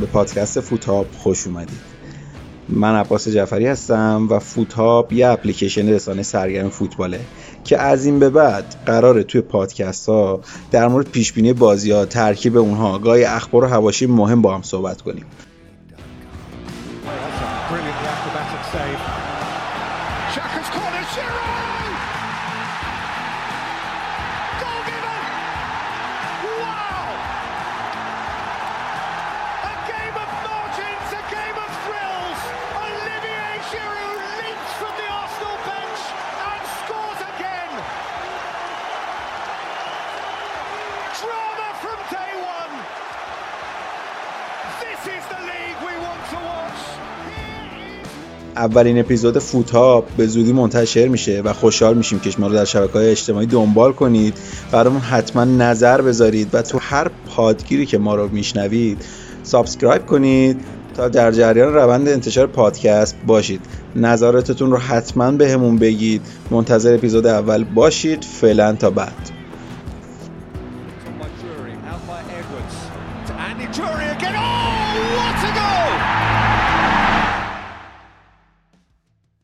به پادکست فوتهاب خوش اومدید. من عباس جعفری هستم و فوتهاب یه اپلیکیشن رسانه سرگرم فوتباله که از این به بعد قراره توی پادکست ها در مورد پیشبینی بازی ها، ترکیب اونها، گاهی اخبار و حواشی مهم با هم صحبت کنیم. اولین اپیزود فوتهاب به زودی منتشر میشه و خوشحال میشیم که شما رو در شبکه‌های اجتماعی دنبال کنید. برامون حتما نظر بذارید و تو هر پادگیری که ما رو میشنوید سابسکرایب کنید تا در جریان روند انتشار پادکست باشید. نظراتتون رو حتما بهمون بگید. منتظر اپیزود اول باشید. فعلا تا بعد. Out by Edwards to Andy Turi again. Oh, what a goal!